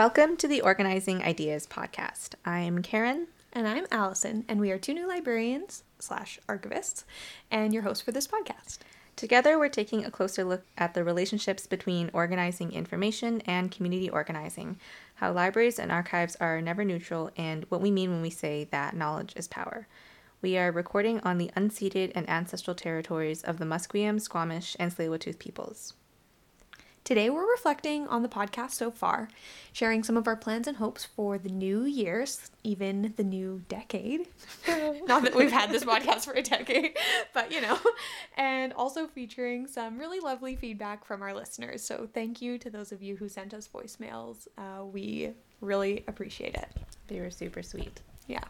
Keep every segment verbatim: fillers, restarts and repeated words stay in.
Welcome to the Organizing Ideas podcast. I'm Karen. And I'm Allison, and we are two new librarians slash archivists and your hosts for this podcast. Together, we're taking a closer look at the relationships between organizing information and community organizing, how libraries and archives are never neutral, and what we mean when we say that knowledge is power. We are recording on the unceded and ancestral territories of the Musqueam, Squamish, and Tsleil-Waututh peoples. Today, we're reflecting on the podcast so far, sharing some of our plans and hopes for the new year, even the new decade. Not that we've had this podcast for a decade, but you know, and also featuring some really lovely feedback from our listeners. So thank you to those of you who sent us voicemails. Uh, we really appreciate it. They were super sweet. Yeah.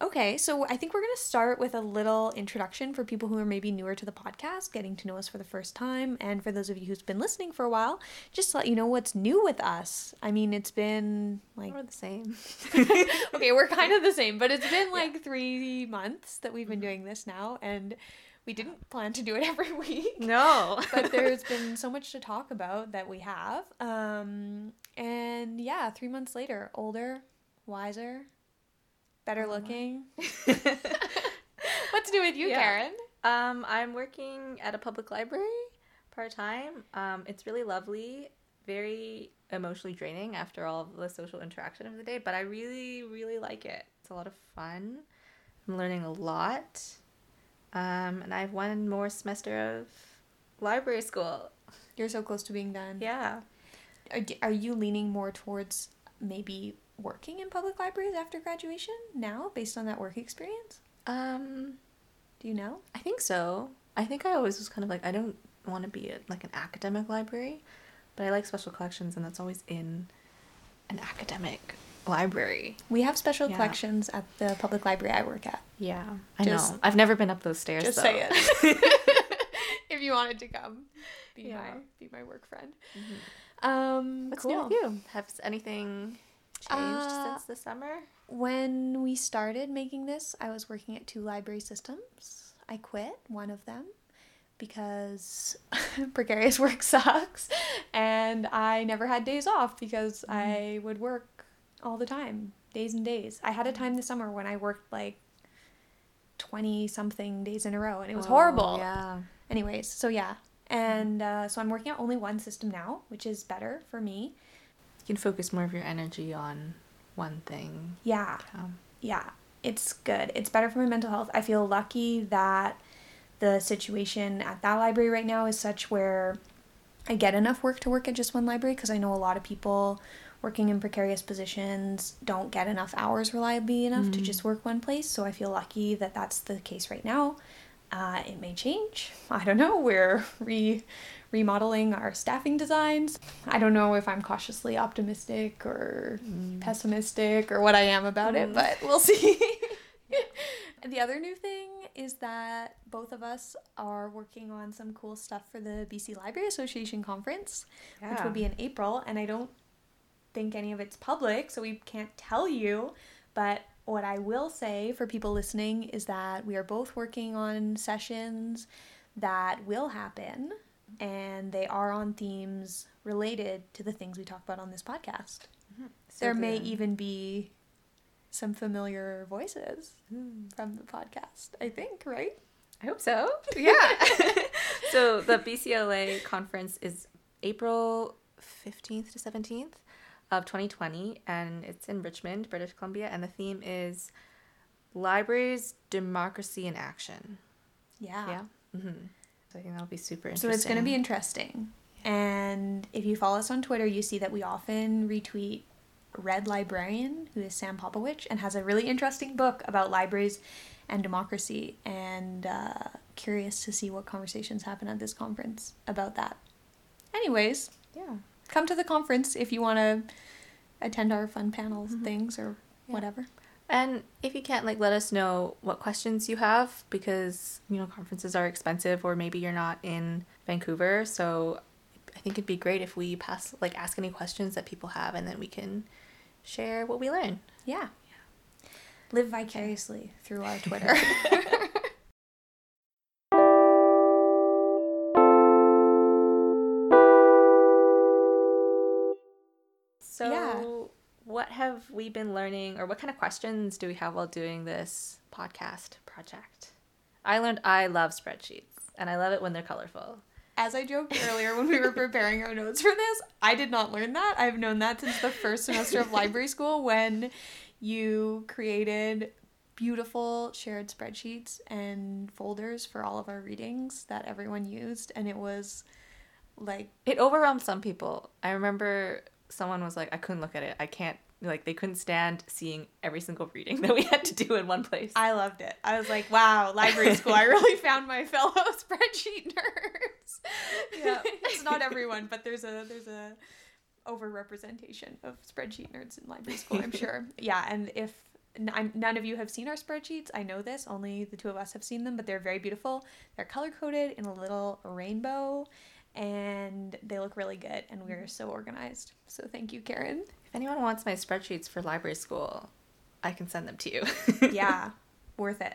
Okay, so I think we're going to start with a little introduction for people who are maybe newer to the podcast, getting to know us for the first time, and for those of you who've been listening for a while, just to let you know what's new with us. I mean, it's been like... We're the same. Okay, we're kind of the same, but it's been like yeah. three months that we've been doing this now, and we didn't plan to do it every week. No. But there's been so much to talk about that we have. Um, and yeah, three months later, older, wiser... Better looking. What's new with you, yeah. Karen? Um, I'm working at a public library part-time. Um, it's really lovely, very emotionally draining after all of the social interaction of the day, but I really, really like it. It's a lot of fun. I'm learning a lot. Um, and I have one more semester of library school. You're so close to being done. Yeah. Are, are you leaning more towards maybe... working in public libraries after graduation now based on that work experience? Um, do you know? I think so. I think I always was kind of like, I don't want to be a, like an academic library, but I like special collections, and that's always in an academic library. We have special yeah. collections at the public library I work at. Yeah, I just, know. I've never been up those stairs, just though. Say it. If you wanted to come, be, yeah. my, be my work friend. Mm-hmm. Um, What's cool. new with you? Have anything... changed uh, since the summer? When we started making this, I was working at two library systems. I quit one of them because precarious work sucks, and I never had days off because mm. I would work all the time, days and days. I had a time this summer when I worked like twenty-something days in a row, and it was oh, horrible. Yeah. Anyways, so yeah. And uh, so I'm working at only one system now, which is better for me. You can focus more of your energy on one thing. Yeah. Yeah. Yeah. It's good. It's better for my mental health. I feel lucky that the situation at that library right now is such where I get enough work to work at just one library, because I know a lot of people working in precarious positions don't get enough hours reliably enough mm-hmm. to just work one place. So I feel lucky that that's the case right now. Uh, it may change. I don't know. We're re... remodeling our staffing designs. I don't know if I'm cautiously optimistic or mm. pessimistic or what I am about mm. it, but we'll see. And the other new thing is that both of us are working on some cool stuff for the B C Library Association conference, yeah. which will be in April, and I don't think any of it's public, so we can't tell you, but what I will say for people listening is that we are both working on sessions that will happen, and they are on themes related to the things we talk about on this podcast. Mm-hmm. So there may even be some familiar voices mm. from the podcast, I think, right? I hope so. Yeah. So the B C L A conference is April fifteenth to seventeenth of twenty twenty, and it's in Richmond, British Columbia, and the theme is Libraries, Democracy in Action. Yeah. Yeah. Mm-hmm. I think that'll be super interesting. So it's going to be interesting. Yeah. And if you follow us on Twitter, you see that we often retweet Red Librarian, who is Sam Popovich, and has a really interesting book about libraries and democracy. And uh, curious to see what conversations happen at this conference about that. Anyways, yeah, come to the conference if you want to attend our fun panels mm-hmm. things or yeah. whatever. And if you can't, like, let us know what questions you have, because, you know, conferences are expensive, or maybe you're not in Vancouver. So I think it'd be great if we pass, like, ask any questions that people have, and then we can share what we learn. Yeah. yeah. Live vicariously through our Twitter. So yeah. What have we been learning, or what kind of questions do we have while doing this podcast project? I learned I love spreadsheets, and I love it when they're colorful. As I joked earlier when we were preparing our notes for this, I did not learn that. I've known that since the first semester of library school when you created beautiful shared spreadsheets and folders for all of our readings that everyone used, and it was like... It overwhelmed some people. I remember... Someone was like, I couldn't look at it. I can't, like, they couldn't stand seeing every single reading that we had to do in one place. I loved it. I was like, wow, library school. I really found my fellow spreadsheet nerds. Yeah, it's not everyone, but there's a there's a overrepresentation of spreadsheet nerds in library school, I'm sure. Yeah, and if n- none of you have seen our spreadsheets, I know this. Only the two of us have seen them, but they're very beautiful. They're color-coded in a little rainbow. And they look really good, and we're so organized. So thank you, Karen. If anyone wants my spreadsheets for library school, I can send them to you. Yeah, worth it.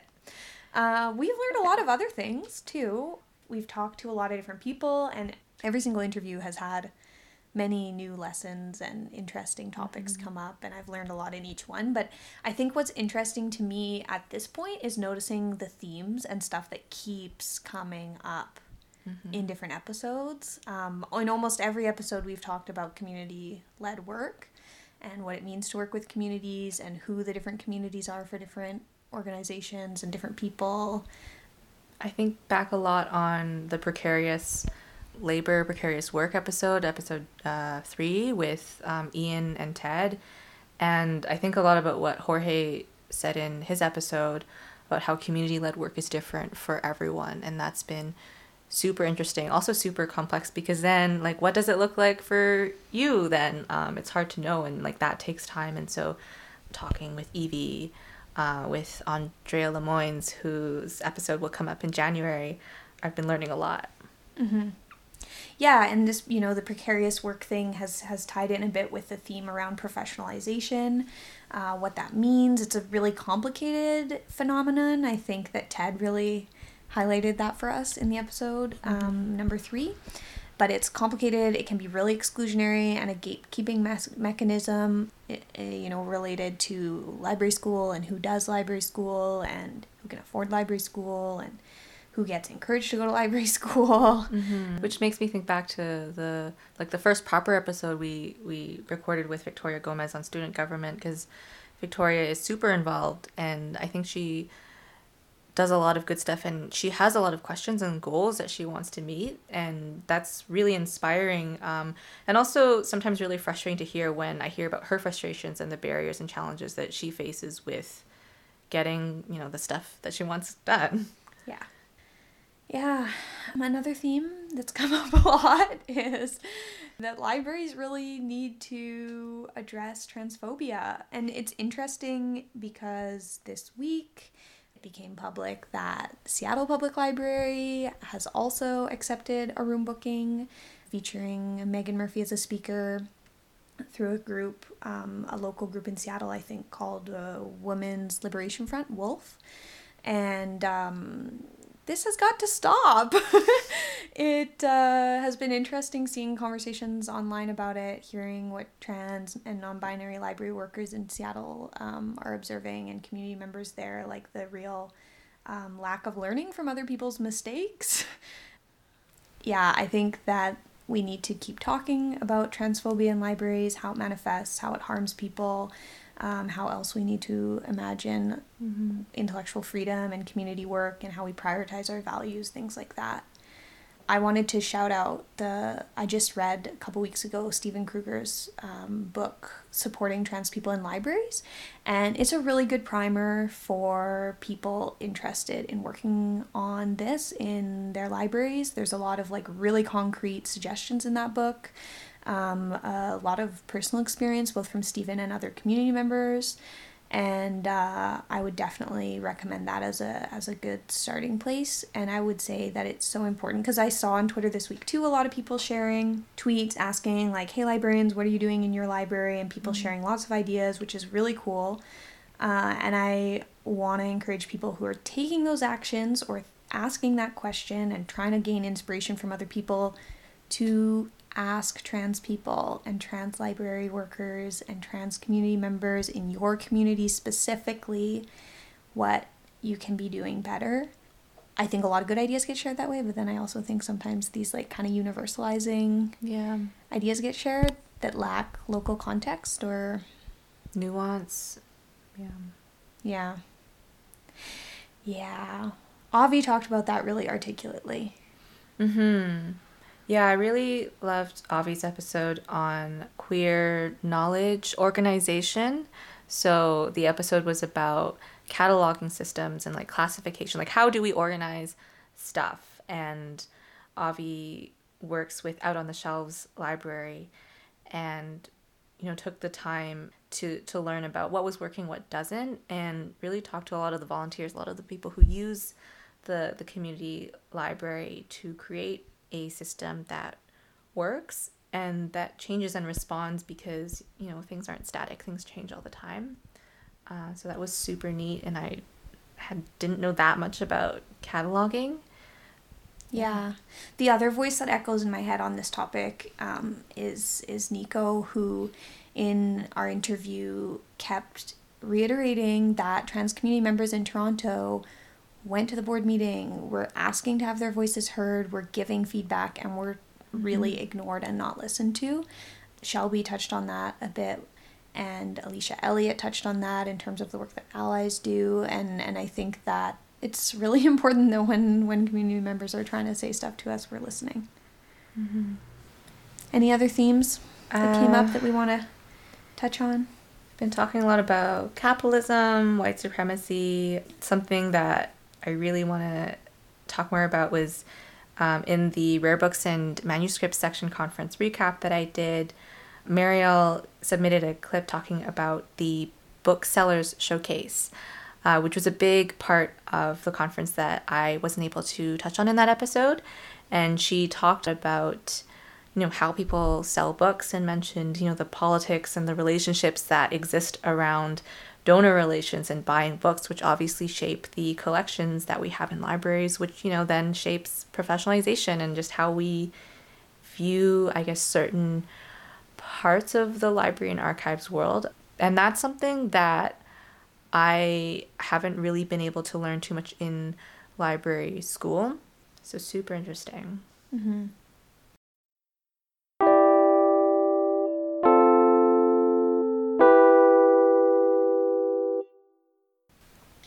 Uh, we've learned a lot of other things, too. We've talked to a lot of different people, and every single interview has had many new lessons and interesting topics mm-hmm. come up, and I've learned a lot in each one. But I think what's interesting to me at this point is noticing the themes and stuff that keeps coming up. Mm-hmm. In different episodes. Um, in almost every episode, we've talked about community-led work and what it means to work with communities and who the different communities are for different organizations and different people. I think back a lot on the precarious labor, precarious work episode, episode uh, three with um, Ian and Ted. And I think a lot about what Jorge said in his episode about how community-led work is different for everyone. And that's been... super interesting, also super complex, because then, like, what does it look like for you then? Um, it's hard to know, and, like, that takes time. And so talking with Evie, uh, with Andrea Lemoynes, whose episode will come up in January, I've been learning a lot. Mm-hmm. Yeah, and this, you know, the precarious work thing has, has tied in a bit with the theme around professionalization, uh, what that means. It's a really complicated phenomenon. I think that Ted really... highlighted that for us in the episode um, number three. But it's complicated. It can be really exclusionary and a gatekeeping mas- mechanism, it, it, you know, related to library school and who does library school and who can afford library school and who gets encouraged to go to library school. Mm-hmm. Which makes me think back to the, like, the first proper episode we, we recorded with Victoria Gomez on student government, because Victoria is super involved, and I think she... does a lot of good stuff, and she has a lot of questions and goals that she wants to meet, and that's really inspiring, um, and also sometimes really frustrating to hear when I hear about her frustrations and the barriers and challenges that she faces with getting, you know, the stuff that she wants done. Yeah. Yeah. Another theme that's come up a lot is that libraries really need to address transphobia, and it's interesting because this week... became public that Seattle Public Library has also accepted a room booking featuring Megan Murphy as a speaker through a group, um, a local group in Seattle, I think, called uh, Women's Liberation Front, WOLF. And um, this has got to stop. It uh, has been interesting seeing conversations online about it, hearing what trans and non-binary library workers in Seattle um, are observing, and community members there, like the real um, lack of learning from other people's mistakes. Yeah, I think that we need to keep talking about transphobia in libraries, how it manifests, how it harms people, um, how else we need to imagine mm-hmm. intellectual freedom and community work, and how we prioritize our values, things like that. I wanted to shout out the, I just read a couple weeks ago, Stephen Krueger's um, book, Supporting Trans People in Libraries. And it's a really good primer for people interested in working on this in their libraries. There's a lot of, like, really concrete suggestions in that book. Um, a lot of personal experience, both from Stephen and other community members. And uh, I would definitely recommend that as a as a good starting place. And I would say that it's so important because I saw on Twitter this week too a lot of people sharing tweets asking like, hey librarians, what are you doing in your library? And people mm-hmm. sharing lots of ideas, which is really cool. Uh, and I want to encourage people who are taking those actions or asking that question and trying to gain inspiration from other people to ask trans people and trans library workers and trans community members in your community specifically what you can be doing better. I think a lot of good ideas get shared that way, but then I also think sometimes these like kind of universalizing yeah. ideas get shared that lack local context or nuance. Yeah. Yeah. Yeah. Avi talked about that really articulately. Mm-hmm. Yeah, I really loved Avi's episode on queer knowledge organization. So the episode was about cataloging systems and like classification. Like how do we organize stuff? And Avi works with Out on the Shelves Library and, you know, took the time to, to learn about what was working, what doesn't, and really talked to a lot of the volunteers, a lot of the people who use the, the community library to create a system that works and that changes and responds because, you know, things aren't static. Things change all the time. Uh, so that was super neat. And I had didn't know that much about cataloging. Yeah. The other voice that echoes in my head on this topic um, is, is Nico, who in our interview kept reiterating that trans community members in Toronto went to the board meeting, were asking to have their voices heard, were giving feedback, and were really mm-hmm. ignored and not listened to. Shelby touched on that a bit, and Alicia Elliott touched on that in terms of the work that allies do, and, and I think that it's really important that when, when community members are trying to say stuff to us, we're listening. Mm-hmm. Any other themes that uh, came up that we want to touch on? Been talking a lot about capitalism, white supremacy. Something that I really want to talk more about was um, in the Rare Books and Manuscripts section conference recap that I did, Marielle submitted a clip talking about the Booksellers Showcase, uh, which was a big part of the conference that I wasn't able to touch on in that episode. And she talked about, you know, how people sell books and mentioned, you know, the politics and the relationships that exist around donor relations and buying books, which obviously shape the collections that we have in libraries, which, you know, then shapes professionalization and just how we view, I guess, certain parts of the library and archives world. And that's something that I haven't really been able to learn too much in library school. So super interesting. Mm-hmm.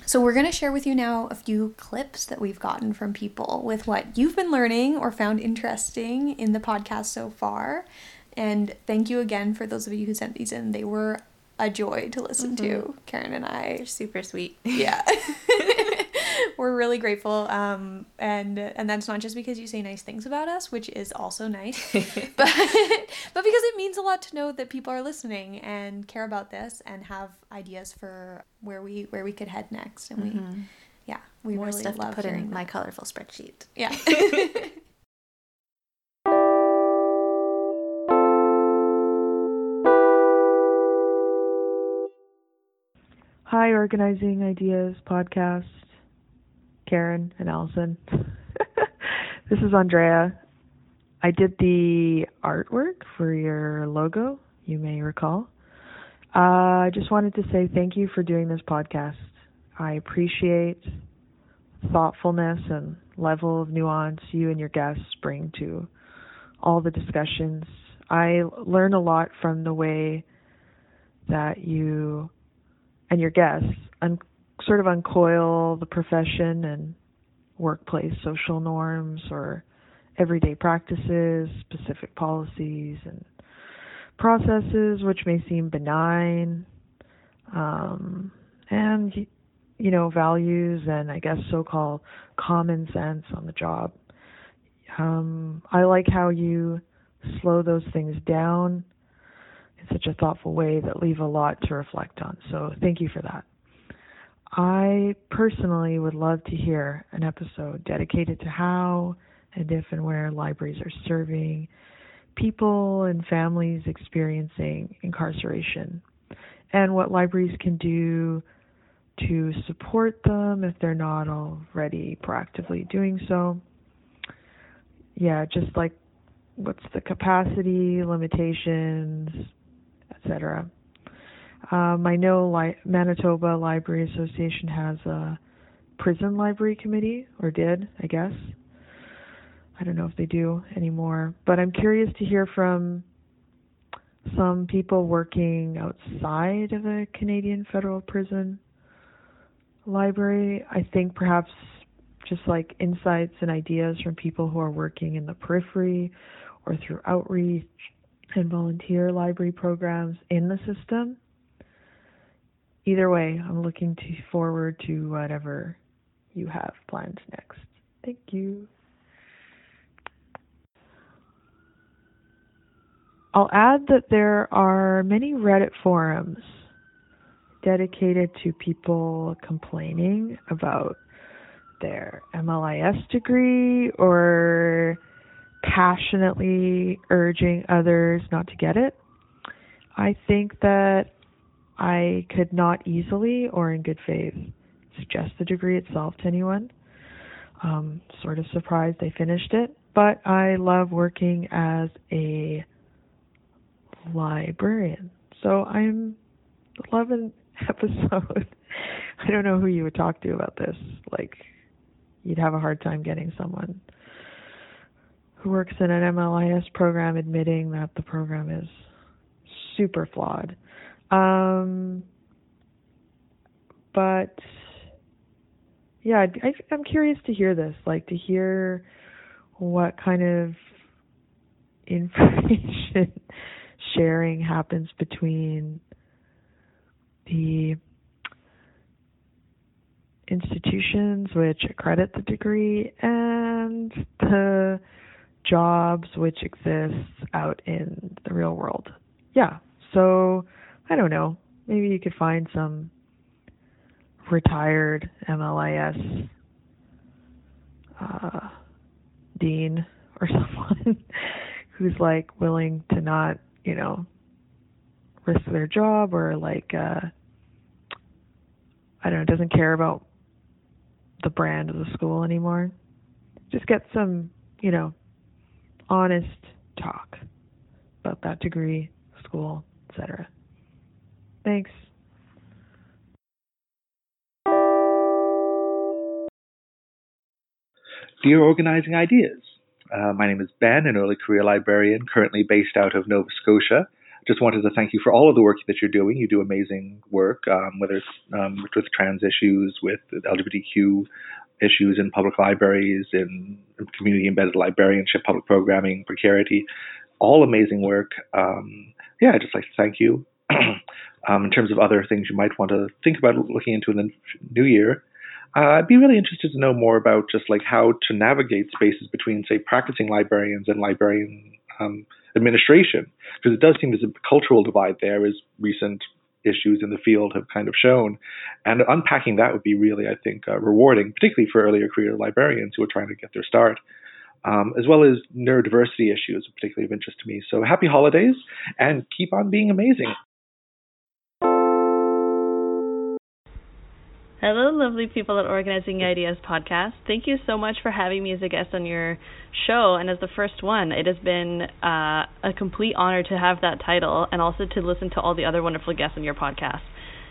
So we're going to share with you now a few clips that we've gotten from people with what you've been learning or found interesting in the podcast so far. And thank you again for those of you who sent these in. They were a joy to listen mm-hmm. to. Karen and I. They're super sweet. Yeah. We're really grateful. Um, and and that's not just because you say nice things about us, which is also nice, but, but because it means a lot to know that people are listening and care about this and have ideas for where we where we could head next, and we mm-hmm. yeah we more really stuff love to put in that. My colorful spreadsheet. Yeah. Hi, Organizing Ideas podcast, Karen and Allison. This is Andrea. I did the artwork for your logo, you may recall. Uh, I just wanted to say thank you for doing this podcast. I appreciate thoughtfulness and level of nuance you and your guests bring to all the discussions. I learn a lot from the way that you and your guests un- sort of uncoil the profession and workplace social norms or everyday practices, specific policies and processes, which may seem benign, um, and, you know, values and I guess so-called common sense on the job. Um, I like how you slow those things down in such a thoughtful way that leave a lot to reflect on. So thank you for that. I personally would love to hear an episode dedicated to how and if and where libraries are serving people and families experiencing incarceration, and what libraries can do to support them if they're not already proactively doing so. Yeah, just like what's the capacity, limitations, et cetera. Um, I know Li- Manitoba Library Association has a prison library committee, or did, I guess. I don't know if they do anymore, but I'm curious to hear from some people working outside of a Canadian federal prison library. I think perhaps just like insights and ideas from people who are working in the periphery or through outreach and volunteer library programs in the system. Either way, I'm looking to forward to whatever you have planned next. Thank you. I'll add that there are many Reddit forums dedicated to people complaining about their M L I S degree or passionately urging others not to get it. I think that I could not easily or in good faith suggest the degree itself to anyone. Um, sort of surprised I finished it, but I love working as a librarian. So I'm loving episode. I don't know who you would talk to about this. Like, you'd have a hard time getting someone who works in an M L I S program admitting that the program is super flawed. Um, but yeah, I'd, I, I'm curious to hear this, like to hear what kind of information sharing happens between the institutions which accredit the degree and the jobs which exist out in the real world. Yeah, so I don't know, maybe you could find some retired M L I S uh, dean or someone who's like willing to not, you know, risk their job, or like, uh, I don't know, doesn't care about the brand of the school anymore. Just get some, you know, honest talk about that degree, school, et cetera. Thanks. Dear Organizing Ideas, uh, my name is Ben, an early career librarian currently based out of Nova Scotia. Just wanted to thank you for all of the work that you're doing. You do amazing work, um, whether it's um, with trans issues, with L G B T Q issues in public libraries, in community-embedded librarianship, public programming, precarity, all amazing work. Um, yeah, I'd just like to thank you. um, in terms of other things you might want to think about looking into in the new year, uh, I'd be really interested to know more about just like how to navigate spaces between, say, practicing librarians and librarian um administration, because it does seem there's a cultural divide there, as recent issues in the field have kind of shown. And unpacking that would be really, I think, uh, rewarding, particularly for earlier career librarians who are trying to get their start, um, as well as neurodiversity issues, particularly of interest to me. So happy holidays, and keep on being amazing. Hello, lovely people at Organizing Ideas podcast. Thank you so much for having me as a guest on your show and as the first one. It has been uh, a complete honor to have that title and also to listen to all the other wonderful guests on your podcast.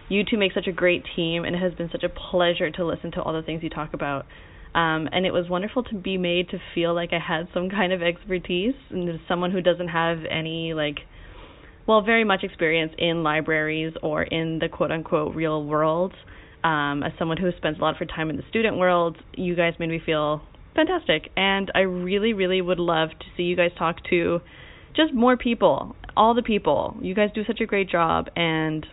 You two make such a great team, and it has been such a pleasure to listen to all the things you talk about. Um, and it was wonderful to be made to feel like I had some kind of expertise, and someone who doesn't have any, like, well, very much experience in libraries or in the quote-unquote real world. Um, as someone who spends a lot of her time in the student world, you guys made me feel fantastic. And I really, really would love to see you guys talk to just more people, all the people. You guys do such a great job. And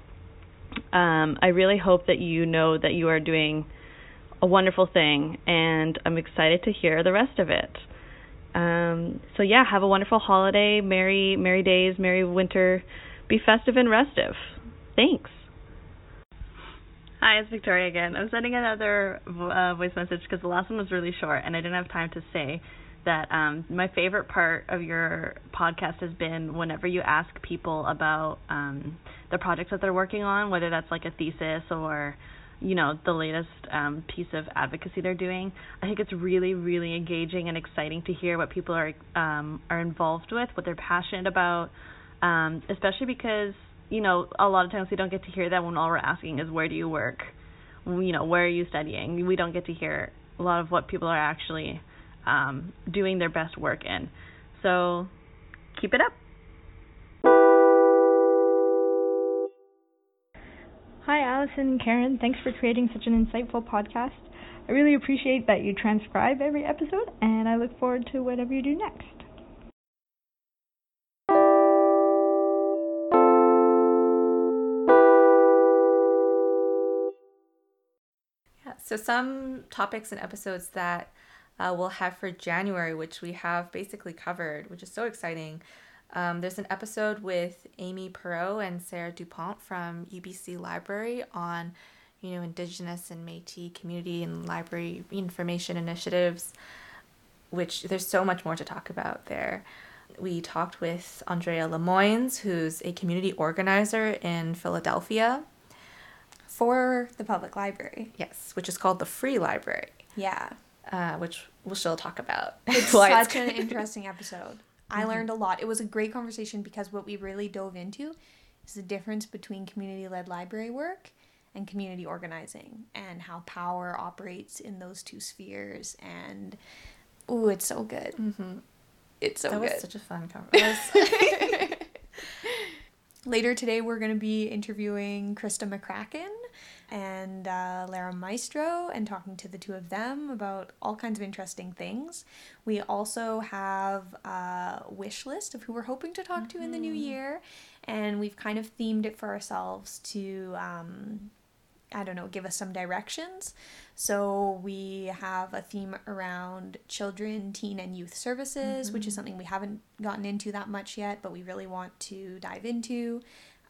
um, I really hope that you know that you are doing a wonderful thing. And I'm excited to hear the rest of it. Um, so, yeah, have a wonderful holiday. Merry, merry days, merry winter, Be festive and restive. Thanks. Hi, it's Victoria again. I'm sending another uh, voice message because the last one was really short and I didn't have time to say that um, my favorite part of your podcast has been whenever you ask people about um, the projects that they're working on, whether that's like a thesis or, you know, the latest um, piece of advocacy they're doing. I think it's really, really engaging and exciting to hear what people are um, are involved with, what they're passionate about, um, especially because, you know, a lot of times we don't get to hear that when all we're asking is where do you work, you know, where are you studying? We don't get to hear a lot of what people are actually um, doing their best work in. So keep it up. Hi, Allison and Karen. Thanks for creating such an insightful podcast. I really appreciate that you transcribe every episode, and I look forward to whatever you do next. Yeah, so some topics and episodes that uh, we'll have for January, which we have basically covered, which is so exciting. Um, there's an episode with Amy Perrault and Sarah Dupont from U B C Library on, you know, Indigenous and Métis community and library information initiatives, which there's so much more to talk about there. We talked with Andrea Lemoynes, who's a community organizer in Philadelphia. For the public library. Yes, which is called the Free Library. Yeah. Uh, which we'll, she'll talk about. It's such an interesting episode. I learned a lot. It was a great conversation because what we really dove into is the difference between community-led library work and community organizing and how power operates in those two spheres. And, ooh, it's so good. Mm-hmm. It's so that good. That was such a fun conversation. Later today, we're going to be interviewing Krista McCracken and uh, Lara Maestro and talking to the two of them about all kinds of interesting things. We also have a wish list of who we're hoping to talk mm-hmm. to in the new year, and we've kind of themed it for ourselves to, um, I don't know, give us some directions. So we have a theme around children, teen, and youth services, mm-hmm. which is something we haven't gotten into that much yet, but we really want to dive into.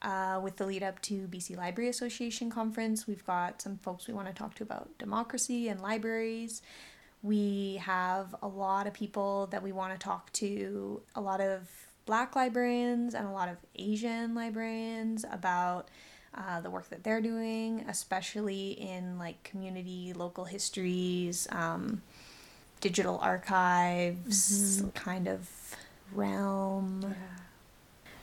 Uh, with the lead up to B C Library Association conference, we've got some folks we want to talk to about democracy and libraries. We have a lot of people that we want to talk to, a lot of Black librarians and a lot of Asian librarians about uh, the work that they're doing, especially in like community, local histories, um, digital archives, mm-hmm. kind of realm. Yeah.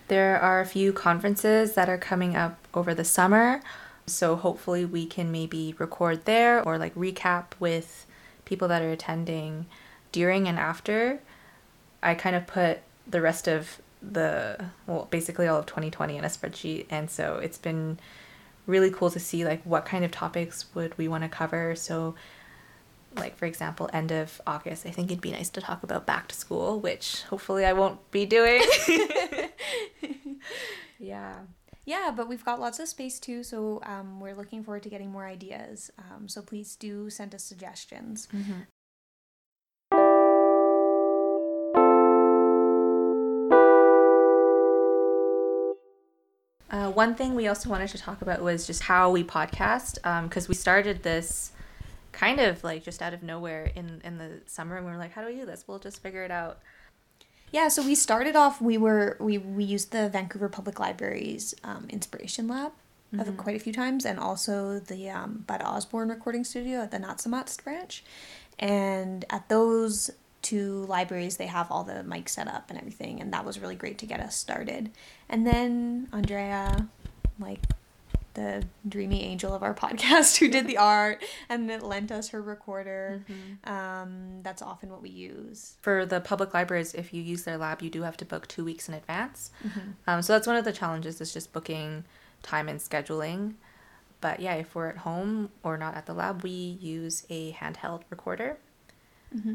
There are a few conferences that are coming up over the summer, so hopefully we can maybe record there or like recap with people that are attending during and after. I kind of put the rest of the, well, basically all of twenty twenty in a spreadsheet, and so it's been really cool to see like what kind of topics would we want to cover. So like, for example, end of August, I think it'd be nice to talk about back to school, which hopefully I won't be doing. Yeah. Yeah, but we've got lots of space too, so um, we're looking forward to getting more ideas. Um, so please do send us suggestions. Mm-hmm. Uh, one thing we also wanted to talk about was just how we podcast, because um, we started this kind of like just out of nowhere in, in the summer, and we were like, how do we do this? We'll just figure it out. Yeah, so we started off, we were we, we used the Vancouver Public Library's um, Inspiration Lab mm-hmm. of quite a few times, and also the um, Bud Osborne recording studio at the Nat Sumat branch. And at those two libraries, they have all the mics set up and everything, and that was really great to get us started. And then Andrea, like the dreamy angel of our podcast, who did the art and then lent us her recorder. Mm-hmm. Um, that's often what we use. For the public libraries, if you use their lab, you do have to book two weeks in advance. Mm-hmm. Um, so that's one of the challenges, is just booking time and scheduling. But yeah, if we're at home or not at the lab, we use a handheld recorder. Mm-hmm.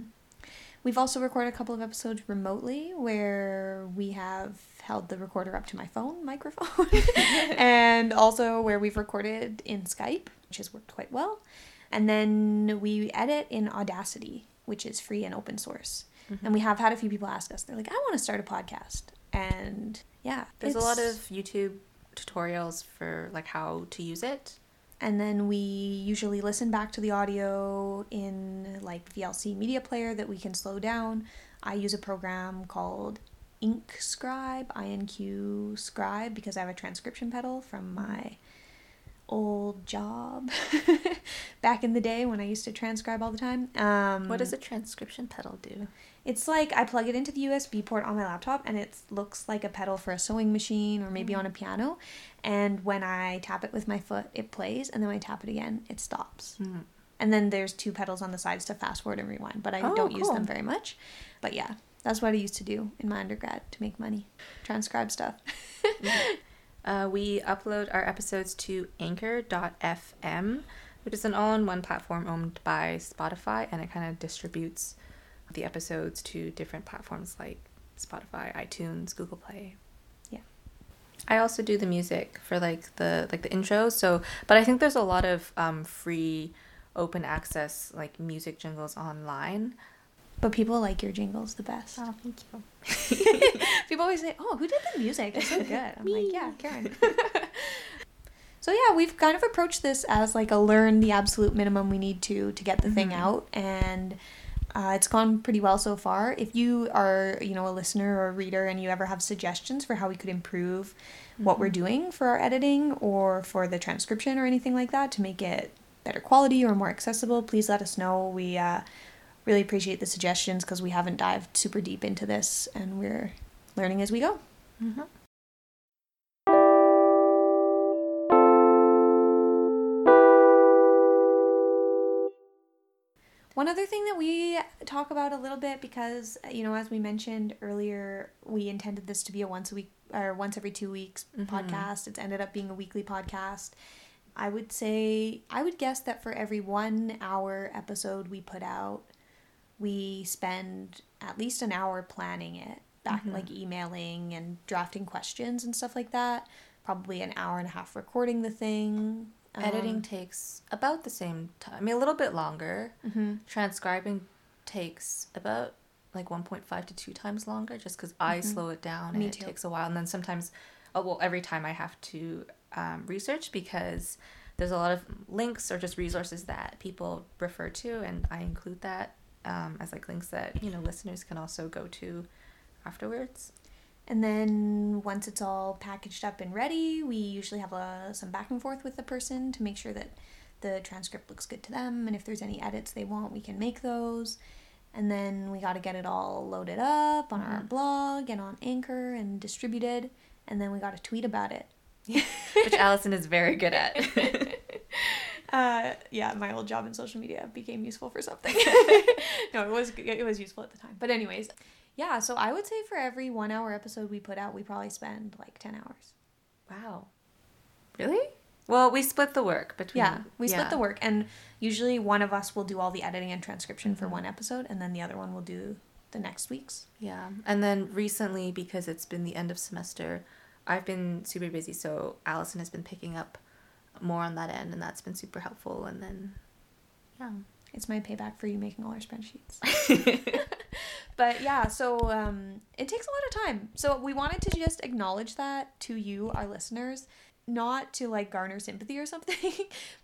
We've also recorded a couple of episodes remotely where we have held the recorder up to my phone microphone and also where we've recorded in Skype, which has worked quite well. And then we edit in Audacity, which is free and open source. Mm-hmm. And we have had a few people ask us, they're like, I want to start a podcast. And yeah, there's a lot of YouTube tutorials for like how to use it. And then we usually listen back to the audio in like V L C media player that we can slow down. I use a program called Inkscribe, I N Q Scribe, because I have a transcription pedal from my old job back in the day when I used to transcribe all the time. Um, what does a transcription pedal do? It's like I plug it into the U S B port on my laptop and it looks like a pedal for a sewing machine or maybe mm. on a piano. And when I tap it with my foot, it plays. And then when I tap it again, it stops. Mm. And then there's two pedals on the sides to fast forward and rewind. But I oh, don't cool. use them very much. But yeah, that's what I used to do in my undergrad to make money. Transcribe stuff. mm. Uh, we upload our episodes to Anchor dot F M, which is an all-in-one platform owned by Spotify, and it kind of distributes the episodes to different platforms like Spotify, iTunes, Google Play. Yeah. I also do the music for like the like the intro. So, but I think there's a lot of um, free, open access like music jingles online. But people like your jingles the best. Oh, thank you. People always say, oh, who did the music? It's so good. I'm Me. like, yeah, Karen. So yeah, we've kind of approached this as like a learn the absolute minimum we need to to get the mm-hmm. thing out. And uh, it's gone pretty well so far. If you are, you know, a listener or a reader and you ever have suggestions for how we could improve mm-hmm. what we're doing for our editing or for the transcription or anything like that to make it better quality or more accessible, please let us know. We... uh really appreciate the suggestions because we haven't dived super deep into this and we're learning as we go. Mm-hmm. One other thing that we talk about a little bit, because, you know, as we mentioned earlier, we intended this to be a once a week or once every two weeks mm-hmm. podcast. It's ended up being a weekly podcast. I would say, I would guess that for every one hour episode we put out, we spend at least an hour planning it, back mm-hmm. like emailing and drafting questions and stuff like that. Probably an hour and a half recording the thing. Um, Editing takes about the same time, I mean, a little bit longer. Mm-hmm. Transcribing takes about like one point five to two times longer, just because mm-hmm. I slow it down Me and too. It takes a while. And then sometimes, oh, well, every time I have to... Um, research, because there's a lot of links or just resources that people refer to, and I include that um, as like links that, you know, listeners can also go to afterwards. And then once it's all packaged up and ready, we usually have a, some back and forth with the person to make sure that the transcript looks good to them, and if there's any edits they want, we can make those. And then we got to get it all loaded up on mm-hmm. our blog and on Anchor and distributed, and then we got to tweet about it. Which Allison is very good at. uh, yeah, my old job in social media became useful for something. No, it was it was useful at the time. But anyways, yeah, so I would say for every one hour episode we put out, we probably spend like ten hours. Wow. Really? Well, we split the work between... Yeah, we yeah. split the work. And usually one of us will do all the editing and transcription mm-hmm. for one episode, and then the other one will do the next week's. Yeah, and then recently, because it's been the end of semester... I've been super busy, so Allison has been picking up more on that end, and that's been super helpful. And then, yeah, it's my payback for you making all our spreadsheets. But yeah, so um, it takes a lot of time. So we wanted to just acknowledge that to you, our listeners, not to like garner sympathy or something,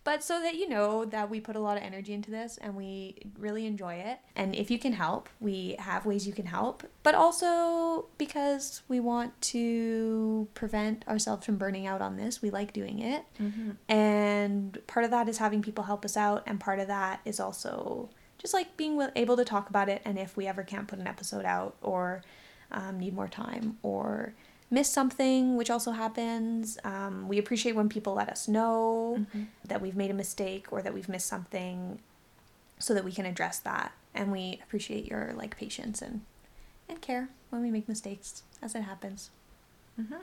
but so that you know that we put a lot of energy into this and we really enjoy it. And if you can help, we have ways you can help, but also because we want to prevent ourselves from burning out on this, we like doing it. Mm-hmm. And part of that is having people help us out, and part of that is also just like being able to talk about it. And if we ever can't put an episode out, or um, need more time, or miss something, which also happens. Um, we appreciate when people let us know mm-hmm. that we've made a mistake or that we've missed something, so that we can address that. And we appreciate your like patience and, and care when we make mistakes as it happens. Mm-hmm.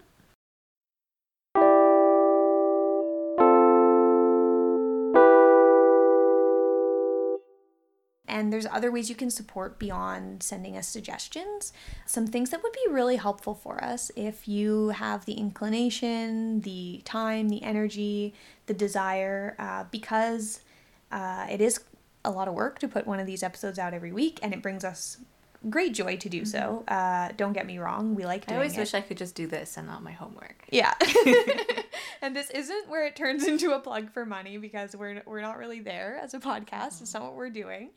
And there's other ways you can support beyond sending us suggestions. Some things that would be really helpful for us if you have the inclination, the time, the energy, the desire, uh, because uh, it is a lot of work to put one of these episodes out every week, and it brings us great joy to do mm-hmm. so. Uh, don't get me wrong. We like doing it. I always it. wish I could just do this and not my homework. Yeah. And this isn't where it turns into a plug for money, because we're we're not really there as a podcast. It's not what we're doing.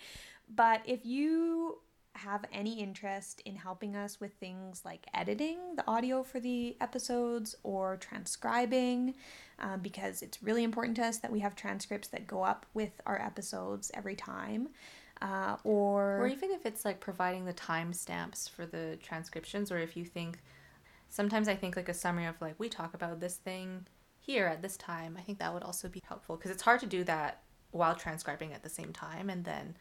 But if you have any interest in helping us with things like editing the audio for the episodes or transcribing, um, because it's really important to us that we have transcripts that go up with our episodes every time. Uh, or... or even if it's like providing the timestamps for the transcriptions, or if you think, sometimes I think like a summary of like, we talk about this thing here at this time, I think that would also be helpful, because it's hard to do that while transcribing at the same time, and then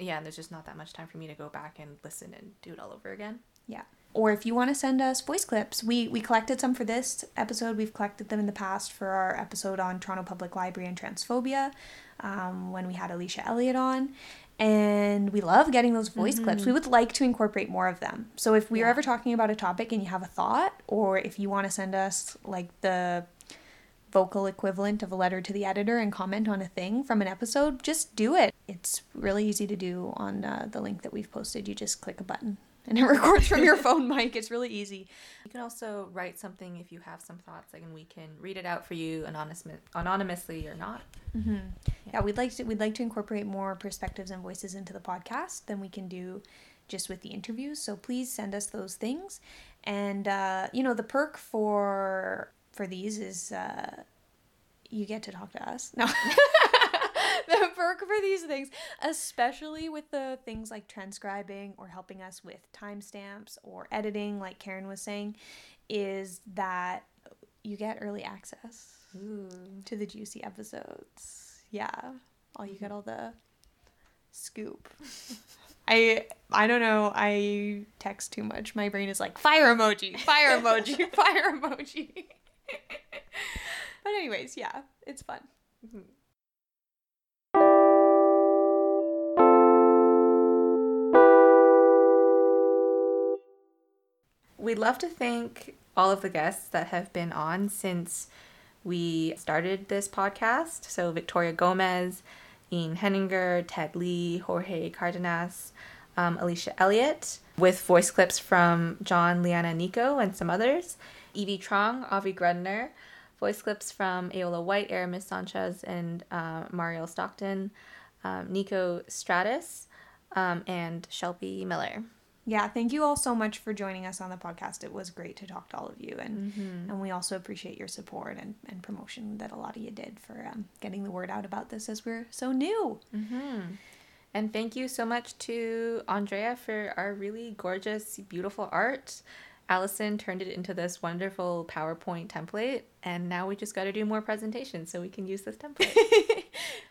yeah, and there's just not that much time for me to go back and listen and do it all over again. Yeah. Or if you want to send us voice clips, we we collected some for this episode. We've collected them in the past for our episode on Toronto Public Library and transphobia, um, when we had Alicia Elliott on. And we love getting those voice mm-hmm. clips. We would like to incorporate more of them. So if we're yeah. ever talking about a topic and you have a thought, or if you want to send us like the vocal equivalent of a letter to the editor and comment on a thing from an episode, just do it. It's really easy to do on uh, the link that we've posted. You just click a button and it records from your phone mic. It's really easy. You can also write something if you have some thoughts, like, and we can read it out for you anonymous, anonymously or not. Mm-hmm. Yeah. yeah, we'd like to we'd like to incorporate more perspectives and voices into the podcast than we can do just with the interviews. So please send us those things. And uh, you know, the perk for for these is uh, you get to talk to us. No. The perk for these things, especially with the things like transcribing or helping us with timestamps or editing, like Karen was saying, is that you get early access Ooh. to the juicy episodes. Yeah. Oh, you get all the scoop. I I don't know. I text too much. My brain is like, fire emoji, fire emoji, fire emoji. But anyways, yeah, it's fun. Mm-hmm. We'd love to thank all of the guests that have been on since we started this podcast. So Victoria Gomez, Ian Henninger, Ted Lee, Jorge Cardenas, um, Alicia Elliott, with voice clips from John, Liana, Nico, and some others. Evie Trong, Avi Grudner, voice clips from Aola White, Aramis Sanchez, and uh, Mariel Stockton, um, Nico Stratus, um, and Shelby Miller. Yeah, thank you all so much for joining us on the podcast. It was great to talk to all of you, and mm-hmm. and we also appreciate your support and, and promotion that a lot of you did for um, getting the word out about this, as we're so new. Mm-hmm. And thank you so much to Andrea for our really gorgeous, beautiful art. Allison turned it into this wonderful PowerPoint template, and now we just got to do more presentations so we can use this template.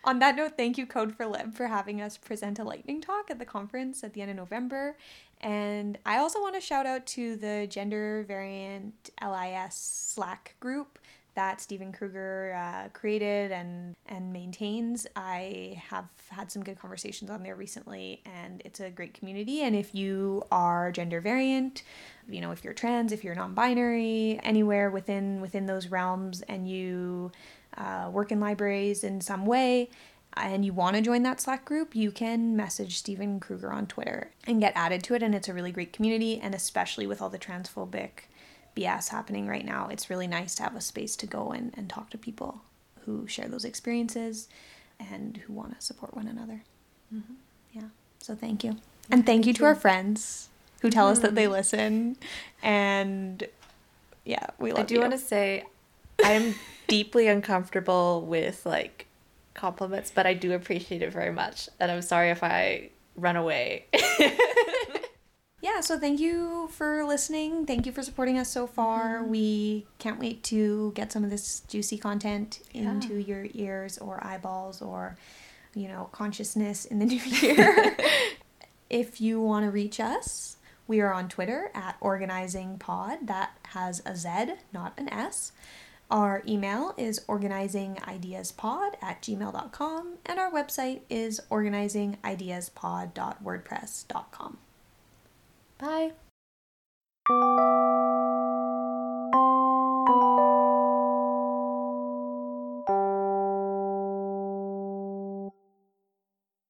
On that note, thank you, Code for Lib, for having us present a lightning talk at the conference at the end of November. And I also want to shout out to the Gender Variant L I S Slack group that Stephen Krueger uh, created and, and maintains. I have had some good conversations on there recently, and it's a great community. And if you are gender variant, you know, if you're trans, if you're non-binary, anywhere within within those realms, and you uh, work in libraries in some way, and you want to join that Slack group, you can message Stephen Krueger on Twitter and get added to it. And it's a really great community. And especially with all the transphobic B S happening right now, it's really nice to have a space to go in and talk to people who share those experiences and who want to support one another. Mm-hmm. Yeah. So thank you. Yeah, and thank you too. To our friends who tell mm. us that they listen. And yeah, we love you. I do you. want to say I'm deeply uncomfortable with like compliments, but I do appreciate it very much, and I'm sorry if I run away. Yeah, so thank you for listening. Thank you for supporting us so far. Mm-hmm. We can't wait to get some of this juicy content yeah. into your ears or eyeballs or, you know, consciousness in the new year. If you want to reach us, we are on Twitter at organizingpod. That has a Z, not an S. Our email is organizingideaspod at gmail dot com, and our website is organizingideaspod dot wordpress dot com. Bye.